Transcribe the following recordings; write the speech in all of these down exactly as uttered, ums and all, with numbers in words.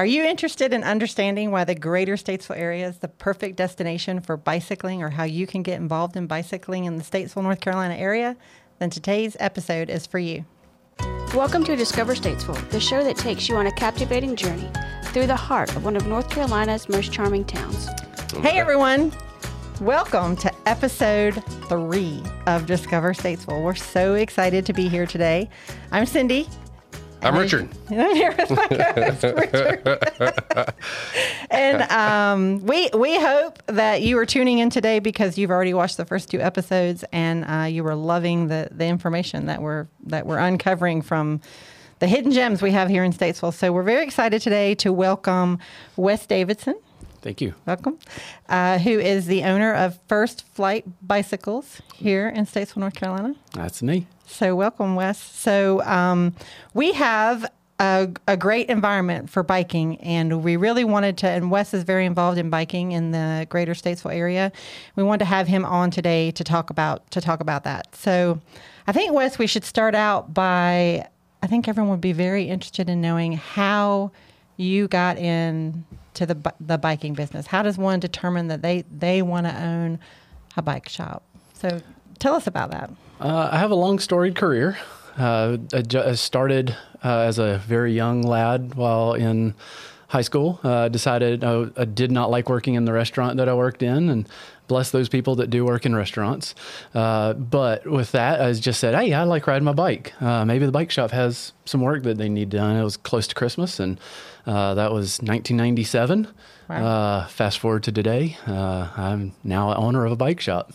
Are you interested in understanding why the greater Statesville area is the perfect destination for bicycling, or how you can get involved in bicycling in the Statesville, North Carolina area? Then today's episode is for you. Welcome to Discover Statesville, the show that takes you on a captivating journey through the heart of one of North Carolina's most charming towns. Hey everyone, welcome to episode three of Discover Statesville. We're so excited to be here today. I'm Cindy. I'm Richard. And I'm here with my co-host, Richard. And um, we we hope that you are tuning in today because you've already watched the first two episodes and uh, you were loving the the information that we're that we're uncovering from the hidden gems we have here in Statesville. So we're very excited today to welcome Wes Davidson. Thank you. Welcome. Uh, who is the owner of First Flight Bicycles here in Statesville, North Carolina. That's me. So welcome, Wes. So um, we have a, a great environment for biking, and we really wanted to, and Wes is very involved in biking in the greater Statesville area. We wanted to have him on today to talk about to talk about that. So I think, Wes, we should start out by, I think everyone would be very interested in knowing how you got in to the the biking business. How does one determine that they, they want to own a bike shop? So tell us about that. Uh, I have a long storied career. Uh, I, ju- I started uh, as a very young lad while in high school. I uh, decided I, I did not like working in the restaurant that I worked in, and bless those people that do work in restaurants. Uh, but with that, I just said, hey, I like riding my bike. Uh, maybe the bike shop has some work that they need done. It was close to Christmas, and uh, that was nineteen ninety-seven. Wow. Uh, fast forward to today, uh, I'm now an owner of a bike shop.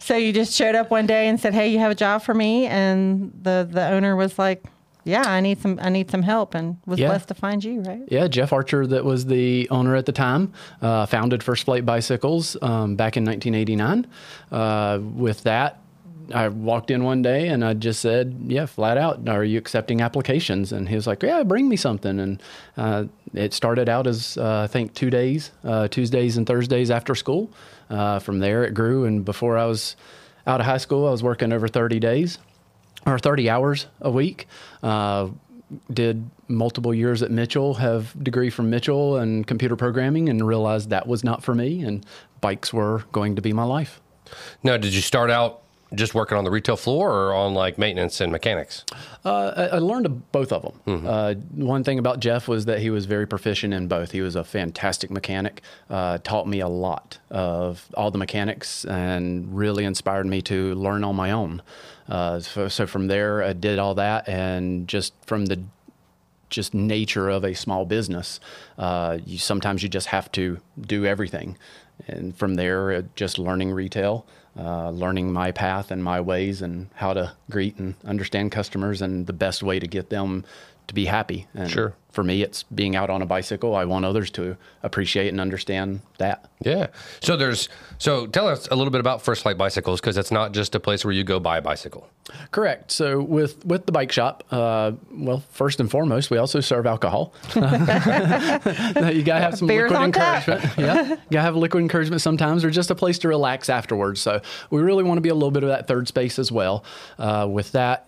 So you just showed up one day and said, hey, you have a job for me? And the, the owner was like, yeah, I need some I need some help, and was yeah. blessed to find you, right? Yeah, Jeff Archer, that was the owner at the time, uh, founded First Flight Bicycles um, back in nineteen eighty-nine. Uh, with that, I walked in one day and I just said, yeah, flat out, are you accepting applications? And he was like, yeah, bring me something. And uh, it started out as, uh, I think, two days, uh, Tuesdays and Thursdays after school. Uh, from there, it grew. And before I was out of high school, I was working over thirty days. Or thirty hours a week. Uh, did multiple years at Mitchell, have degree from Mitchell and computer programming, and realized that was not for me, and bikes were going to be my life. Now, did you start out just working on the retail floor or on like maintenance and mechanics? Uh, I, I learned both of them. Mm-hmm. Uh, one thing about Jeff was that he was very proficient in both. He was a fantastic mechanic, uh, taught me a lot of all the mechanics, and really inspired me to learn on my own. Uh, so, so from there, I did all that, and just from the just nature of a small business, uh, you, sometimes you just have to do everything. And from there, uh, just learning retail, uh, learning my path and my ways and how to greet and understand customers and the best way to get them to be happy. And sure. For me, it's being out on a bicycle. I want others to appreciate and understand that. Yeah. So there's, so tell us a little bit about First Flight Bicycles, because it's not just a place where you go buy a bicycle. Correct. So with, with the bike shop, uh, well, first and foremost, we also serve alcohol. No, you gotta have some Beer's liquid encouragement. Yeah. You gotta have liquid encouragement sometimes, or just a place to relax afterwards. So we really want to be a little bit of that third space as well. Uh, with that,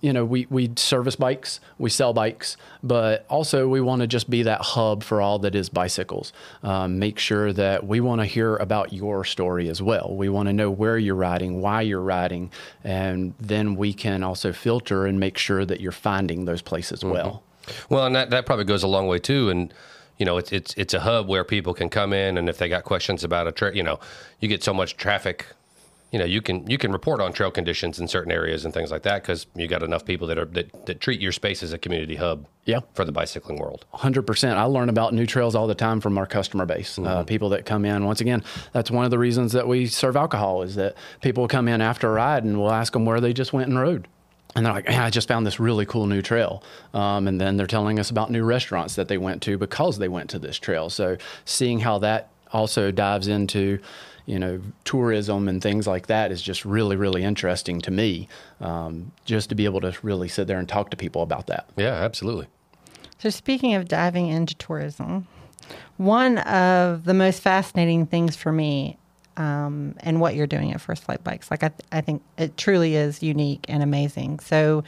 you know, we, we service bikes, we sell bikes, but also we want to just be that hub for all that is bicycles. Um, make sure that we want to hear about your story as well. We want to know where you're riding, why you're riding, and then we can also filter and make sure that you're finding those places mm-hmm. well. Well, and that, that probably goes a long way too. And, you know, it's, it's, it's a hub where people can come in, and if they got questions about a trip, you know, you get so much traffic. You know, you can you can report on trail conditions in certain areas and things like that, because you got enough people that are that, that treat your space as a community hub. Yeah. For the bicycling world. one hundred percent. I learn about new trails all the time from our customer base, mm-hmm. uh, people that come in. Once again, that's one of the reasons that we serve alcohol, is that people come in after a ride and we'll ask them where they just went and rode. And they're like, hey, I just found this really cool new trail. Um, and then they're telling us about new restaurants that they went to because they went to this trail. So seeing how that also dives into, you know, tourism and things like that is just really, really interesting to me, um, just to be able to really sit there and talk to people about that. Yeah, absolutely. So speaking of diving into tourism, one of the most fascinating things for me um, and what you're doing at First Flight Bikes, like I, th- I think it truly is unique and amazing. So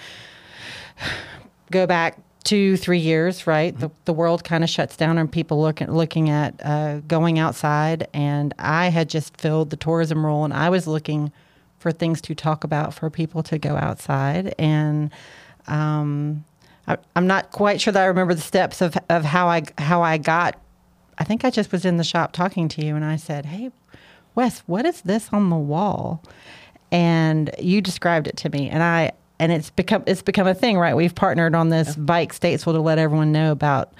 go back two, three years, right? Mm-hmm. The, the world kind of shuts down and people look at, looking at uh, going outside. And I had just filled the tourism role, and I was looking for things to talk about for people to go outside. And um, I, I'm not quite sure that I remember the steps of, of how I how I got. I think I just was in the shop talking to you, and I said, hey, Wes, what is this on the wall? And you described it to me, and I and it's become it's become a thing, right? We've partnered on this yeah. Bike Statesville to let everyone know about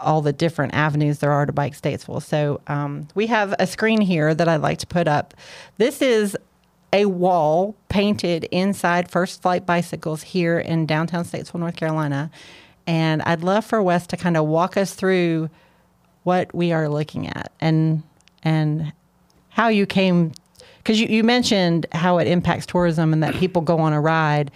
all the different avenues there are to Bike Statesville. So um, we have a screen here that I'd like to put up. This is a wall painted inside First Flight Bicycles here in downtown Statesville, North Carolina. And I'd love for Wes to kind of walk us through what we are looking at and and how you came, because you, you mentioned how it impacts tourism and that people go on a ride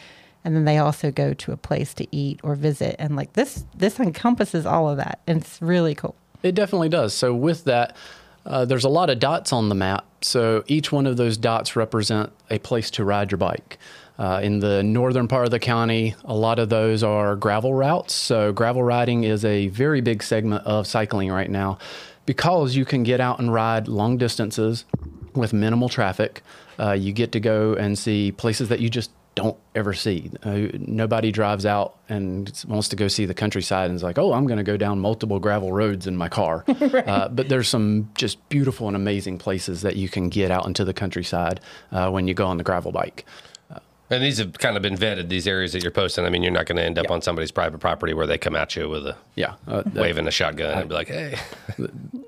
and then they also go to a place to eat or visit. And like this, this encompasses all of that. And it's really cool. It definitely does. So with that, Uh, there's a lot of dots on the map, so each one of those dots represent a place to ride your bike. Uh, in the northern part of the county, a lot of those are gravel routes, so gravel riding is a very big segment of cycling right now because you can get out and ride long distances with minimal traffic. Uh, you get to go and see places that you just don't ever see. Uh, nobody drives out and wants to go see the countryside and is like, oh, I'm going to go down multiple gravel roads in my car. Right. uh, but there's some just beautiful and amazing places that you can get out into the countryside uh, when you go on the gravel bike. Uh, and these have kind of been vetted, these areas that you're posting. I mean, you're not going to end up yeah. on somebody's private property where they come at you with a yeah, uh, waving a shotgun I, and be like, hey.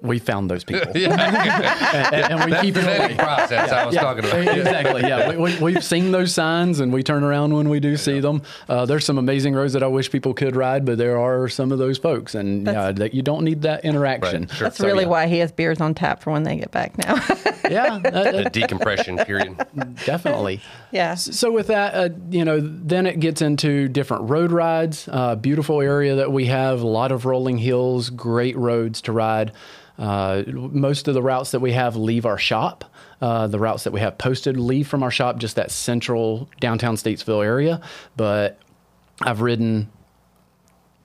We found those people. yeah. and, and we That's keep it away. Process yeah. I was yeah. talking about. Exactly, yeah. We, we, we've seen those signs, and we turn around when we do yeah. see them. Uh, there's some amazing roads that I wish people could ride, but there are some of those folks, and uh, that you don't need that interaction. Right. Sure. That's so, really yeah. why he has beers on tap for when they get back now. yeah. Uh, the decompression period. Definitely. Yeah. So with that, uh, you know, then it gets into different road rides. Uh, beautiful area that we have, a lot of rolling hills, great roads to ride. Uh, most of the routes that we have leave our shop. Uh, the routes that we have posted leave from our shop, just that central downtown Statesville area. But I've ridden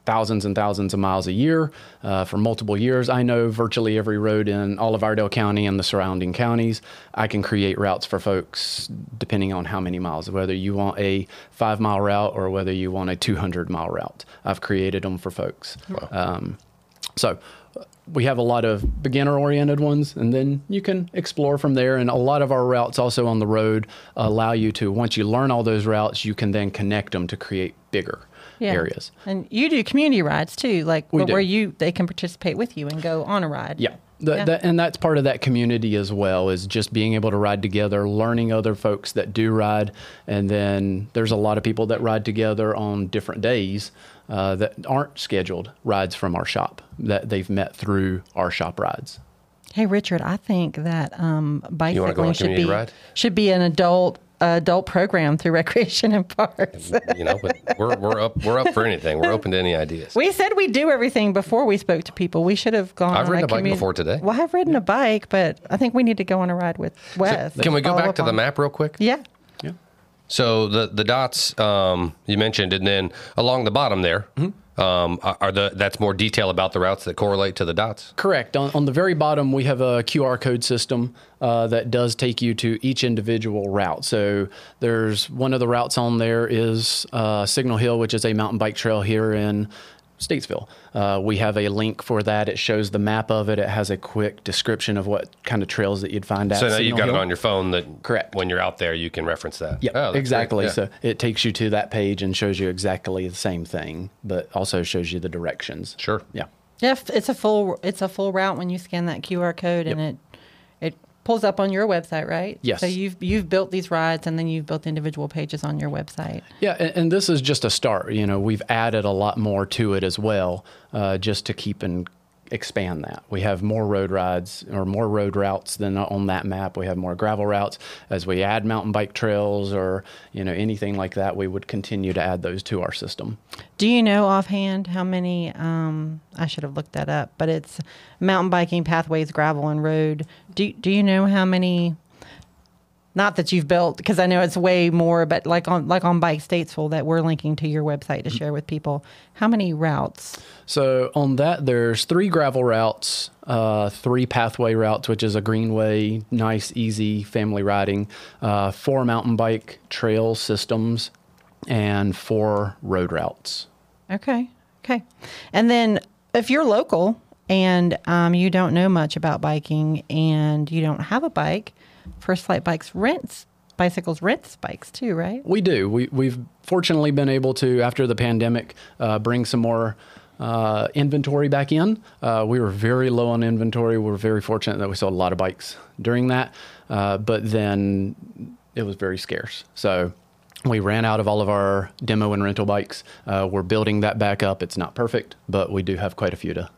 thousands and thousands of miles a year uh, for multiple years. I know virtually every road in all of Iredell County and the surrounding counties. I can create routes for folks depending on how many miles, whether you want a five-mile route or whether you want a two hundred mile route. I've created them for folks. Wow. Um, so... We have a lot of beginner-oriented ones, and then you can explore from there. And a lot of our routes also on the road allow you to, once you learn all those routes, you can then connect them to create bigger yeah. areas. And you do community rides, too, like we where do. you they can participate with you and go on a ride. Yeah. The, yeah. the, and that's part of that community as well, is just being able to ride together, learning other folks that do ride. And then there's a lot of people that ride together on different days uh, that aren't scheduled rides from our shop, that they've met through our shop rides. Hey, Richard, I think that um, bicycling should be, should be an adult Uh, adult program through Recreation and Parks. You know, but we're we're up we're up for anything. We're open to any ideas. We said we do everything before we spoke to people. We should have gone. I've ridden a bike community. before today. Well, I've ridden yeah. a bike, but I think we need to go on a ride with Wes. So, can we go back to the map real quick? Yeah. Yeah. So the the dots um, you mentioned, and then along the bottom there. Mm-hmm. Um, are the that's more detail about the routes that correlate to the dots? Correct. On, on the very bottom, we have a Q R code system uh, that does take you to each individual route. So there's one of the routes on there is uh, Signal Hill, which is a mountain bike trail here in Statesville. Uh, we have a link for that. It shows the map of it. It has a quick description of what kind of trails that you'd find out. So now you've got it on your phone that Correct. when you're out there, you can reference that. Yep, oh, exactly. Yeah, exactly. So it takes you to that page and shows you exactly the same thing, but also shows you the directions. Sure. Yeah. Yeah. It's a full, it's a full route when you scan that Q R code yep. and it, it pulls up on your website, right? Yes. So you've you've built these rides, and then you've built individual pages on your website. Yeah, and, and this is just a start. You know, we've added a lot more to it as well, uh, just to keep and expand that. We have more road rides or more road routes than on that map. We have more gravel routes. As we add mountain bike trails or, you know, anything like that, we would continue to add those to our system. Do you know offhand how many, um, I should have looked that up, but it's mountain biking, pathways, gravel, and road. Do, do you know how many Not that you've built, because I know it's way more, but like on like on Bike Statesville that we're linking to your website to share with people, how many routes? So on that, there's three gravel routes, uh, three pathway routes, which is a greenway, nice, easy family riding, uh, four mountain bike trail systems, and four road routes. Okay, okay. And then if you're local and um, you don't know much about biking and you don't have a bike, First Flight Bikes rents bicycles, rents bikes too, right? We do. We, we've fortunately been able to, after the pandemic, uh, bring some more uh, inventory back in. Uh, we were very low on inventory. We were very fortunate that we sold a lot of bikes during that, uh, but then it was very scarce. So we ran out of all of our demo and rental bikes. Uh, we're building that back up. It's not perfect, but we do have quite a few to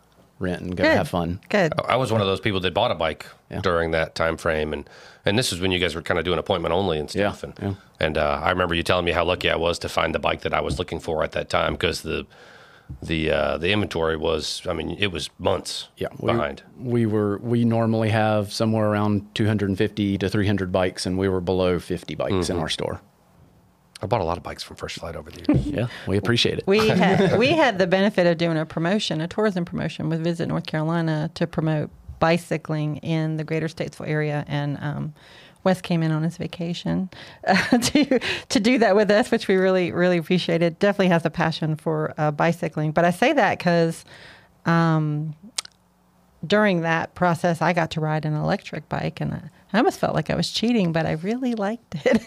rent and go Good. have fun. Good. I was one of those people that bought a bike yeah. during that time frame, and and this is when you guys were kind of doing appointment only and stuff. Yeah. And yeah. and uh, I remember you telling me how lucky I was to find the bike that I was looking for at that time, because the the uh, the inventory was, I mean, it was months yeah, we, behind. We were we normally have somewhere around two hundred fifty to three hundred bikes, and we were below fifty bikes mm-hmm. in our store. I bought a lot of bikes from First Flight over the years. Yeah, we appreciate it. We had we had the benefit of doing a promotion, a tourism promotion with Visit North Carolina to promote bicycling in the greater Statesville area. And um, Wes came in on his vacation uh, to to do that with us, which we really, really appreciated. Definitely has a passion for uh, bicycling. But I say that because um, during that process, I got to ride an electric bike, and I, I almost felt like I was cheating, but I really liked it.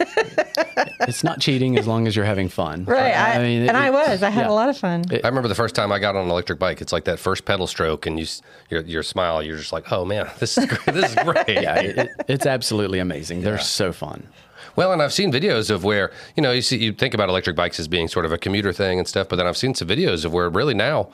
It's not cheating as long as you're having fun. Right. I, I mean, it, and I was. I had yeah. a lot of fun. I remember the first time I got on an electric bike. It's like that first pedal stroke, and you, your, your smile, you're just like, oh, man, this is great. This is great. Yeah, it, it, it's absolutely amazing. Yeah. They're so fun. Well, and I've seen videos of where, you know, you see, you think about electric bikes as being sort of a commuter thing and stuff, but then I've seen some videos of where really now,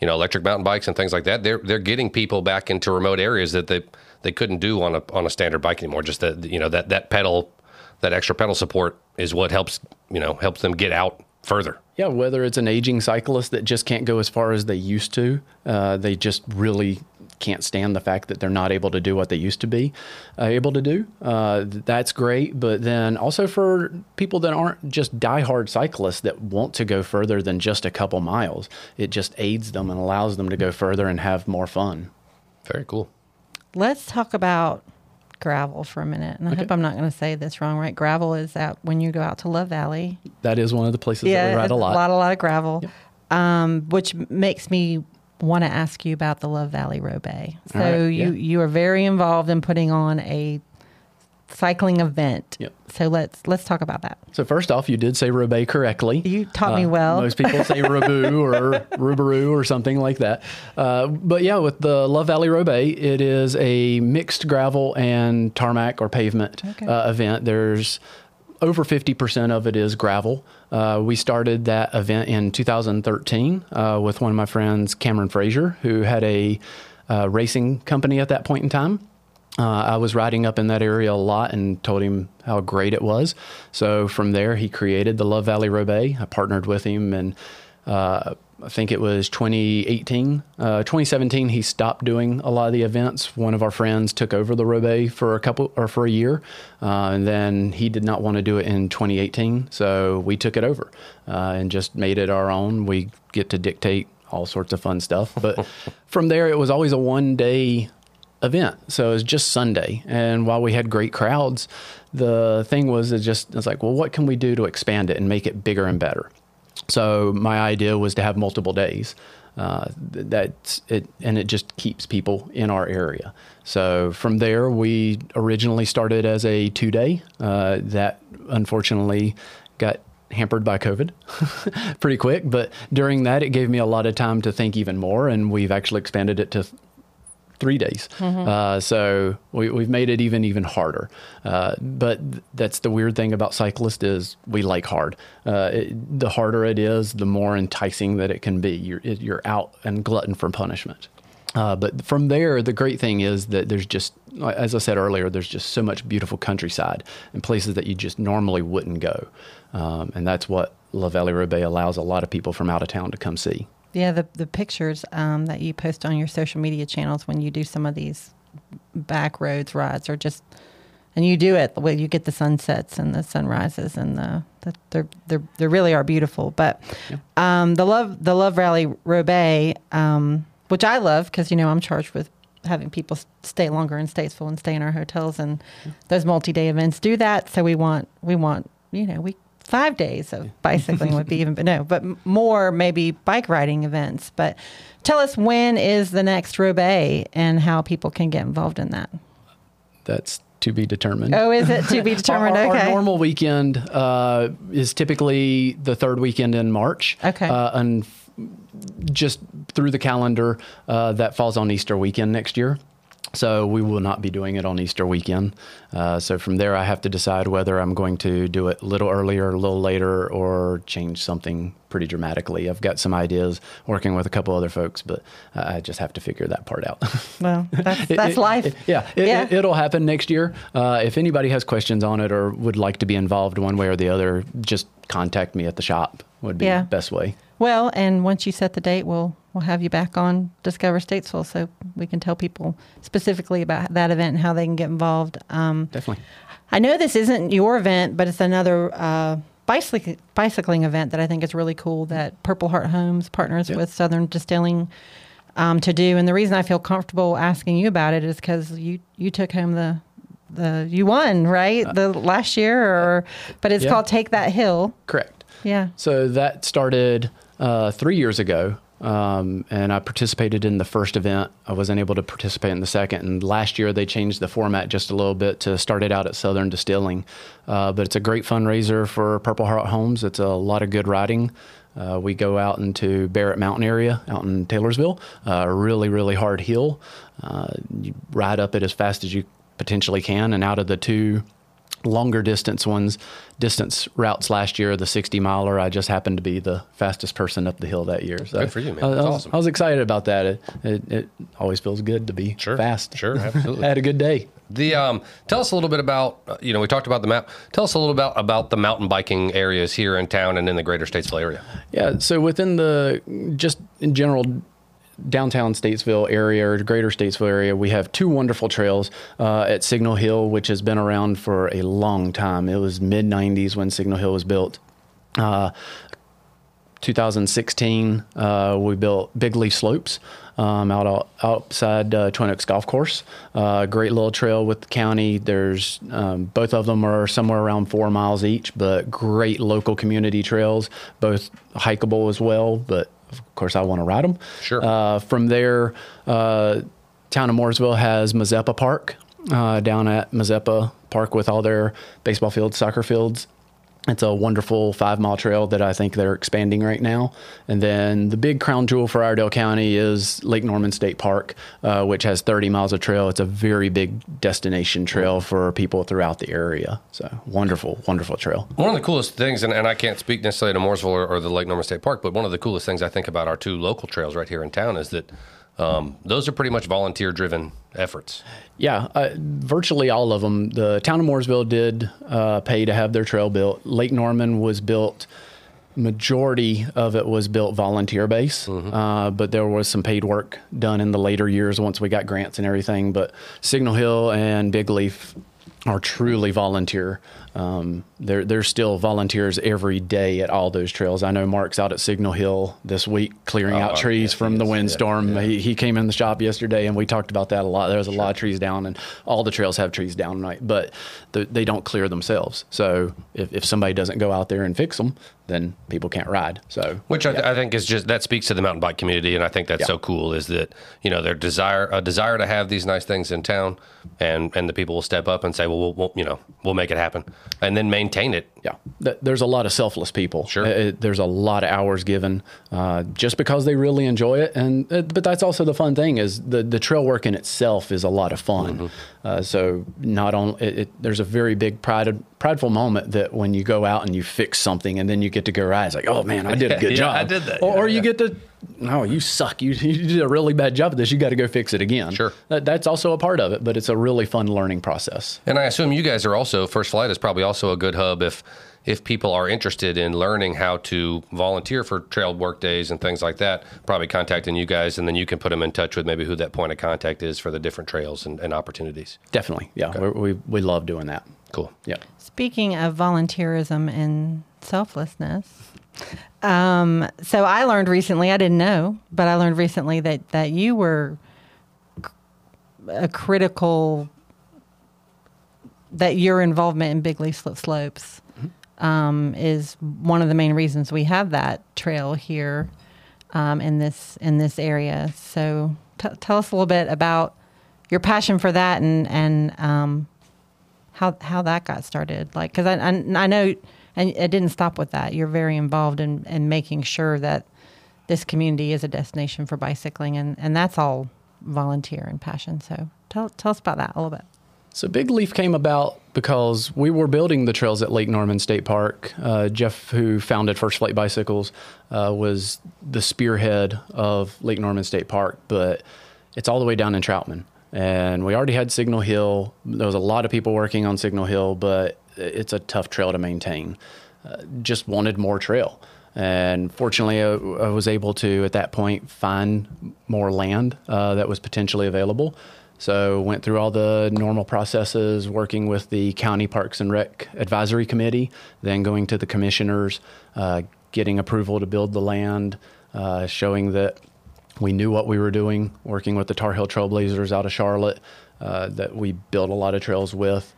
you know, electric mountain bikes and things like that, they're they're getting people back into remote areas that they they couldn't do on a on a standard bike anymore. Just that, you know, that that pedal, that extra pedal support is what helps, you know, helps them get out further. Yeah, whether it's an aging cyclist that just can't go as far as they used to, uh, they just really can't stand the fact that they're not able to do what they used to be uh, able to do. Uh, that's great. But then also for people that aren't just diehard cyclists that want to go further than just a couple miles, it just aids them and allows them to go further and have more fun. Very cool. Let's talk about gravel for a minute. And I okay. hope I'm not going to say this wrong, right? Gravel is out when you go out to Love Valley. That is one of the places yeah, that we ride a lot. a lot, a lot of gravel, yep. um, which makes me want to ask you about the Love Valley Roubaix. So right, yeah. you, you are very involved in putting on a cycling event. Yep. So let's let's talk about that. So first off, you did say Roubaix correctly. You taught uh, me well. Most people say Rabu or Roubarou or something like that. Uh, but yeah, with the Love Valley Roubaix, it is a mixed gravel and tarmac or pavement okay. uh, event. There's over fifty percent of it is gravel. Uh, we started that event in two thousand thirteen uh, with one of my friends, Cameron Frazier, who had a uh, racing company at that point in time. Uh, I was riding up in that area a lot and told him how great it was. So from there, he created the Love Valley Roubaix. I partnered with him, and uh, I think it was twenty eighteen. Uh, twenty seventeen, he stopped doing a lot of the events. One of our friends took over the Roubaix for a couple or for a year, uh, and then he did not want to do it in twenty eighteen. So we took it over uh, and just made it our own. We get to dictate all sorts of fun stuff. But from there, it was always a one-day event. So it was just Sunday. And while we had great crowds, the thing was, it just, it's like, well, what can we do to expand it and make it bigger and better? So my idea was to have multiple days. Uh, that's it, and it just keeps people in our area. So from there, we originally started as a two day, uh, that unfortunately got hampered by COVID pretty quick. But during that, it gave me a lot of time to think even more. And we've actually expanded it to three days. Mm-hmm. Uh, so we, we've made it even, even harder. Uh, but th- that's the weird thing about cyclists is we like hard. Uh, it, the harder it is, the more enticing that it can be. You're, it, you're out and glutton for punishment. Uh, but from there, the great thing is that there's just, as I said earlier, there's just so much beautiful countryside and places that you just normally wouldn't go. Um, and that's what Love Valley Roubaix allows a lot of people from out of town to come see. Yeah, the the pictures um, that you post on your social media channels when you do some of these back roads rides are just And you do it. You get the sunsets and the sunrises, and the, the they're they're they really are beautiful. But yeah. um, the love the Love Valley Roubaix, um, which I love because you know I'm charged with having people stay longer in Statesville and stay in our hotels, and yeah. those multi-day events do that. So we want we want you know we five days of yeah. bicycling would be even but no but more maybe bike riding events. But tell us, when is the next Roubaix and how people can get involved in that? That's to be determined. Oh, is it to be determined? our, okay. Our normal weekend uh, is typically the third weekend in March. Okay. Uh, and f- just through the calendar, uh, that falls on Easter weekend next year. So we will not be doing it on Easter weekend. Uh, so from there, I have to decide whether I'm going to do it a little earlier, a little later, or change something pretty dramatically. I've got some ideas working with a couple other folks, but I just have to figure that part out. Well, that's, that's it, life. It, yeah, it, yeah. It, it'll happen next year. Uh, if anybody has questions on it or would like to be involved one way or the other, just contact me at the shop would be yeah. the best way. Well, and once you set the date, we'll we'll have you back on Discover Statesville so we can tell people specifically about that event and how they can get involved. Um, Definitely. I know this isn't your event, but it's another uh, bicycling, bicycling event that I think is really cool that Purple Heart Homes partners yep. with Southern Distilling um, to do. And the reason I feel comfortable asking you about it is because you, you took home the... the you won, right? Uh, the last year, or but it's yeah. called Take That Hill. Correct. Yeah. So that started... Uh, three years ago, um, and I participated in the first event. I wasn't able to participate in the second. And last year, they changed the format just a little bit to start it out at Southern Distilling. Uh, but it's a great fundraiser for Purple Heart Homes. It's a lot of good riding. Uh, we go out into Barrett Mountain area, out in Taylorsville, a uh, really, really hard hill. Uh, you ride up it as fast as you potentially can, and out of the two longer distance ones, distance routes last year, the sixty miler, I just happened to be the fastest person up the hill that year. So good for you, man. That's I, I was, awesome. I was excited about that. It, it, it always feels good to be sure, fast. Sure, absolutely. I had a good day. The um, tell us a little bit about, you know, we talked about the map. Tell us a little about, about the mountain biking areas here in town and in the greater Statesville area. Yeah, so within the, just in general, downtown Statesville area or greater Statesville area, we have two wonderful trails uh, at Signal Hill, which has been around for a long time. It was mid nineties when Signal Hill was built. Uh, two thousand sixteen, uh, we built Big Leaf Slopes um, out, out outside uh, Twin Oaks Golf Course. Uh, great little trail with the county. There's um, both of them are somewhere around four miles each, but great local community trails, both hikeable as well, but of course, I want to ride them. Sure. Uh, from there, uh, town of Mooresville has Mazeppa Park uh, down at Mazeppa Park with all their baseball fields, soccer fields. It's a wonderful five-mile trail that I think they're expanding right now. And then the big crown jewel for Iredell County is Lake Norman State Park, uh, which has thirty miles of trail. It's a very big destination trail for people throughout the area. So wonderful, wonderful trail. One of the coolest things, and, and I can't speak necessarily to Mooresville or, or the Lake Norman State Park, but one of the coolest things I think about our two local trails right here in town is that Um, those are pretty much volunteer-driven efforts. Yeah, uh, virtually all of them. The town of Mooresville did uh, pay to have their trail built. Lake Norman was built, majority of it was built volunteer-based, mm-hmm. uh, but there was some paid work done in the later years once we got grants and everything. But Signal Hill and Big Leaf are truly volunteer. Um, there, there's still volunteers every day at all those trails. I know Mark's out at Signal Hill this week clearing oh, out trees yeah, from the windstorm. Yeah, yeah. He, he came in the shop yesterday, and we talked about that a lot. There was a sure. lot of trees down, and all the trails have trees down, right? But the, they don't clear themselves. So if, if somebody doesn't go out there and fix them, then people can't ride. So which yeah. I, th- I think is just that speaks to the mountain bike community, and I think that's yeah. so cool is that you know their desire a desire to have these nice things in town, and and the people will step up and say, well, we'll, we'll you know we'll make it happen. And then maintain it. Yeah. There's a lot of selfless people. Sure. It, there's a lot of hours given uh, just because they really enjoy it. And uh, but that's also the fun thing is the, the trail work in itself is a lot of fun. Mm-hmm. Uh, so not only it, it, there's a very big pride, prideful moment that when you go out and you fix something and then you get to go ride, it's like, oh, man, I did a good yeah, job. I did that. Or, yeah, or you yeah. get to no, you suck. You, you did a really bad job of this. You got to go fix it again. Sure. That, that's also a part of it, but it's a really fun learning process. And I assume you guys are also, First Flight is probably also a good hub if if people are interested in learning how to volunteer for trail work days and things like that, probably contacting you guys, and then you can put them in touch with maybe who that point of contact is for the different trails and, and opportunities. Definitely. Yeah. Okay. We, we we love doing that. Cool. Yeah. Speaking of volunteerism and selflessness, Um, so I learned recently, I didn't know, but I learned recently that, that you were a critical, that your involvement in Big Leaf Slopes, um, is one of the main reasons we have that trail here, um, in this, in this area. So t- tell us a little bit about your passion for that and, and, um, how, how that got started. Like, cause I, I, I know, and it didn't stop with that. You're very involved in, in making sure that this community is a destination for bicycling, and, and that's all volunteer and passion. So tell tell us about that a little bit. So Big Leaf came about because we were building the trails at Lake Norman State Park. Uh, Jeff, who founded First Flight Bicycles, uh, was the spearhead of Lake Norman State Park, but it's all the way down in Troutman. And we already had Signal Hill. There was a lot of people working on Signal Hill, but it's a tough trail to maintain. Uh, just wanted more trail. And fortunately, I, I was able to, at that point, find more land uh, that was potentially available. So went through all the normal processes, working with the County Parks and Rec Advisory Committee, then going to the commissioners, uh, getting approval to build the land, uh, showing that we knew what we were doing, working with the Tar Hill Trailblazers out of Charlotte, uh, that we built a lot of trails with.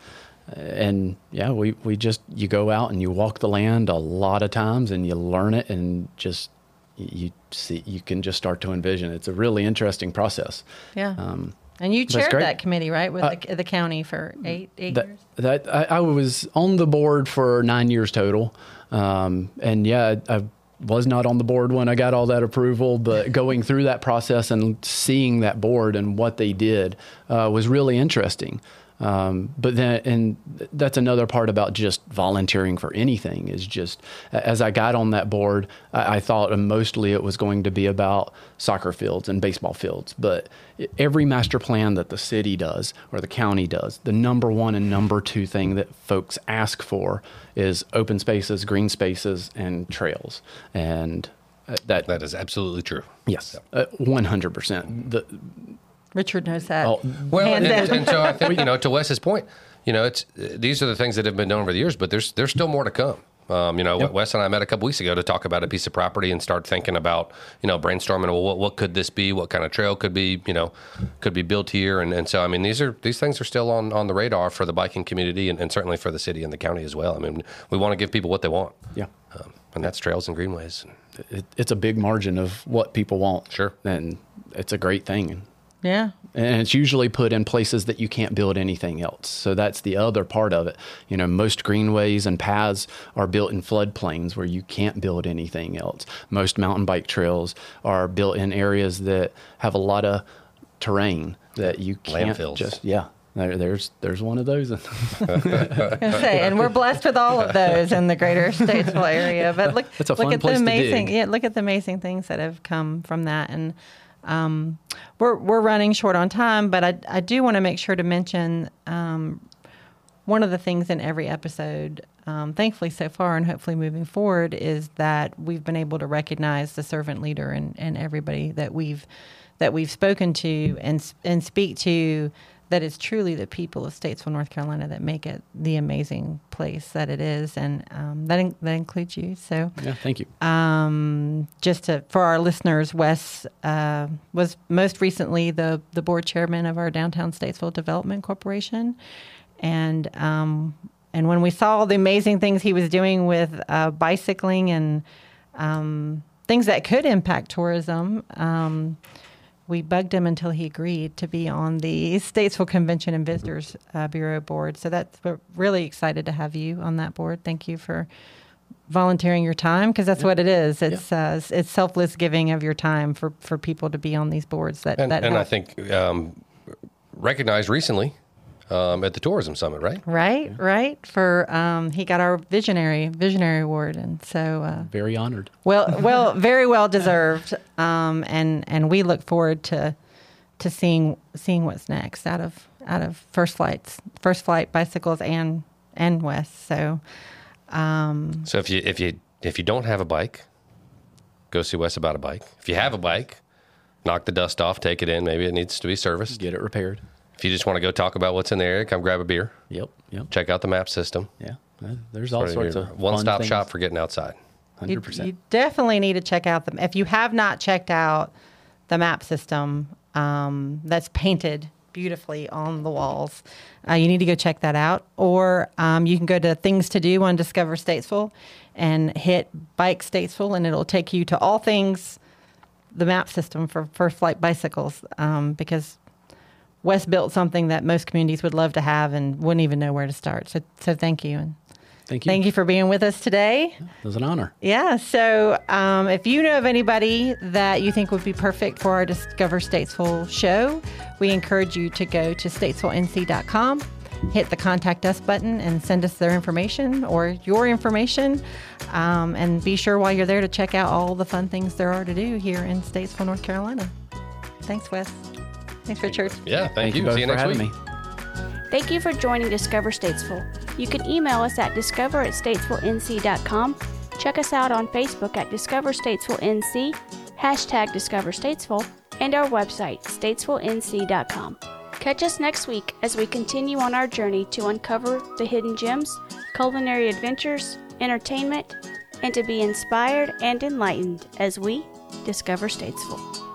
And yeah, we, we just, you go out and you walk the land a lot of times and you learn it and just, you see, you can just start to envision. It's a really interesting process. Yeah. Um, and you chaired that committee, right? With uh, the, the county for eight, eight that, years? That I, I was on the board for nine years total. Um, and yeah, I, I was not on the board when I got all that approval, but going through that process and seeing that board and what they did uh, was really interesting. Um, but then, and that's another part about just volunteering for anything is just, as I got on that board, I, I thought mostly it was going to be about soccer fields and baseball fields, but every master plan that the city does or the county does, the number one and number two thing that folks ask for is open spaces, green spaces, and trails. And that, that is absolutely true. Yes. Uh, one hundred percent. The, Richard knows that. Oh, well, and, and, and so I think, you know, to Wes's point, you know, it's these are the things that have been done over the years, but there's there's still more to come. Um, you know, yep. Wes and I met a couple weeks ago to talk about a piece of property and start thinking about, you know, brainstorming, well, what, what could this be? What kind of trail could be, you know, could be built here? And, and so, I mean, these are these things are still on, on the radar for the biking community and, and certainly for the city and the county as well. I mean, we want to give people what they want. Yeah. Um, and that's trails and greenways. It, it's a big margin of what people want. Sure. And it's a great thing. Yeah. And it's usually put in places that you can't build anything else. So that's the other part of it. You know, most greenways and paths are built in floodplains where you can't build anything else. Most mountain bike trails are built in areas that have a lot of terrain that you can't Landfills. just, yeah. There, there's there's one of those. Say, and we're blessed with all of those in the greater Statesville area. But look, it's a fun look at place the amazing, to dig. Yeah, look at the amazing things that have come from that. And Um, we're we're running short on time, but I, I do want to make sure to mention um, one of the things in every episode, um, thankfully so far and hopefully moving forward, is that we've been able to recognize the servant leader and, and everybody that we've that we've spoken to and and speak to, that it's truly the people of Statesville, North Carolina, that make it the amazing place that it is, and um, that in, that includes you. So, yeah, thank you. Um, just to, for our listeners, Wes uh, was most recently the the board chairman of our Downtown Statesville Development Corporation, and um, and when we saw the amazing things he was doing with uh, bicycling and um, things that could impact tourism. Um, We bugged him until he agreed to be on the Statesville Convention and Visitors uh, Bureau board. So that's we're really excited to have you on that board. Thank you for volunteering your time, because that's yeah. what it is. It's yeah. uh, it's selfless giving of your time for, for people to be on these boards. That and, that and I think um, recognized recently um, at the Tourism Summit, right? Right, yeah. right. For um, he got our visionary visionary award, and so uh, very honored. Well, well, very well deserved. Um, and and we look forward to to seeing seeing what's next out of out of First Flight's First Flight Bicycles and and Wes. So, um, so if you if you if you don't have a bike, go see Wes about a bike. If you have a bike, knock the dust off, take it in. Maybe it needs to be serviced. Get it repaired. If you just want to go talk about what's in the area, come grab a beer. Yep, yep. Check out the map system. Yeah, there's all sorts of one-stop shop for getting outside. one hundred percent. You, you definitely need to check out them. If you have not checked out the map system um, that's painted beautifully on the walls, uh, you need to go check that out. Or um, you can go to Things to Do on Discover Statesville and hit Bike Statesville, and it'll take you to all things the map system for First Flight Bicycles, um, because Wes built something that most communities would love to have and wouldn't even know where to start. So, so thank you. And thank you. Thank you for being with us today. It was an honor. Yeah. So um, if you know of anybody that you think would be perfect for our Discover Statesville show, we encourage you to go to statesville n c dot com, hit the Contact Us button, and send us their information or your information. Um, and be sure while you're there to check out all the fun things there are to do here in Statesville, North Carolina. Thanks, Wes. Thanks, Richard. Yeah, thank, thank you. you See you next week. Me. Thank you for joining Discover Statesville. You can email us at discover at statesville n c dot com. Check us out on Facebook at Discover Statesville N C, hashtag Discover Statesville, and our website, statesville n c dot com. Catch us next week as we continue on our journey to uncover the hidden gems, culinary adventures, entertainment, and to be inspired and enlightened as we discover Statesville.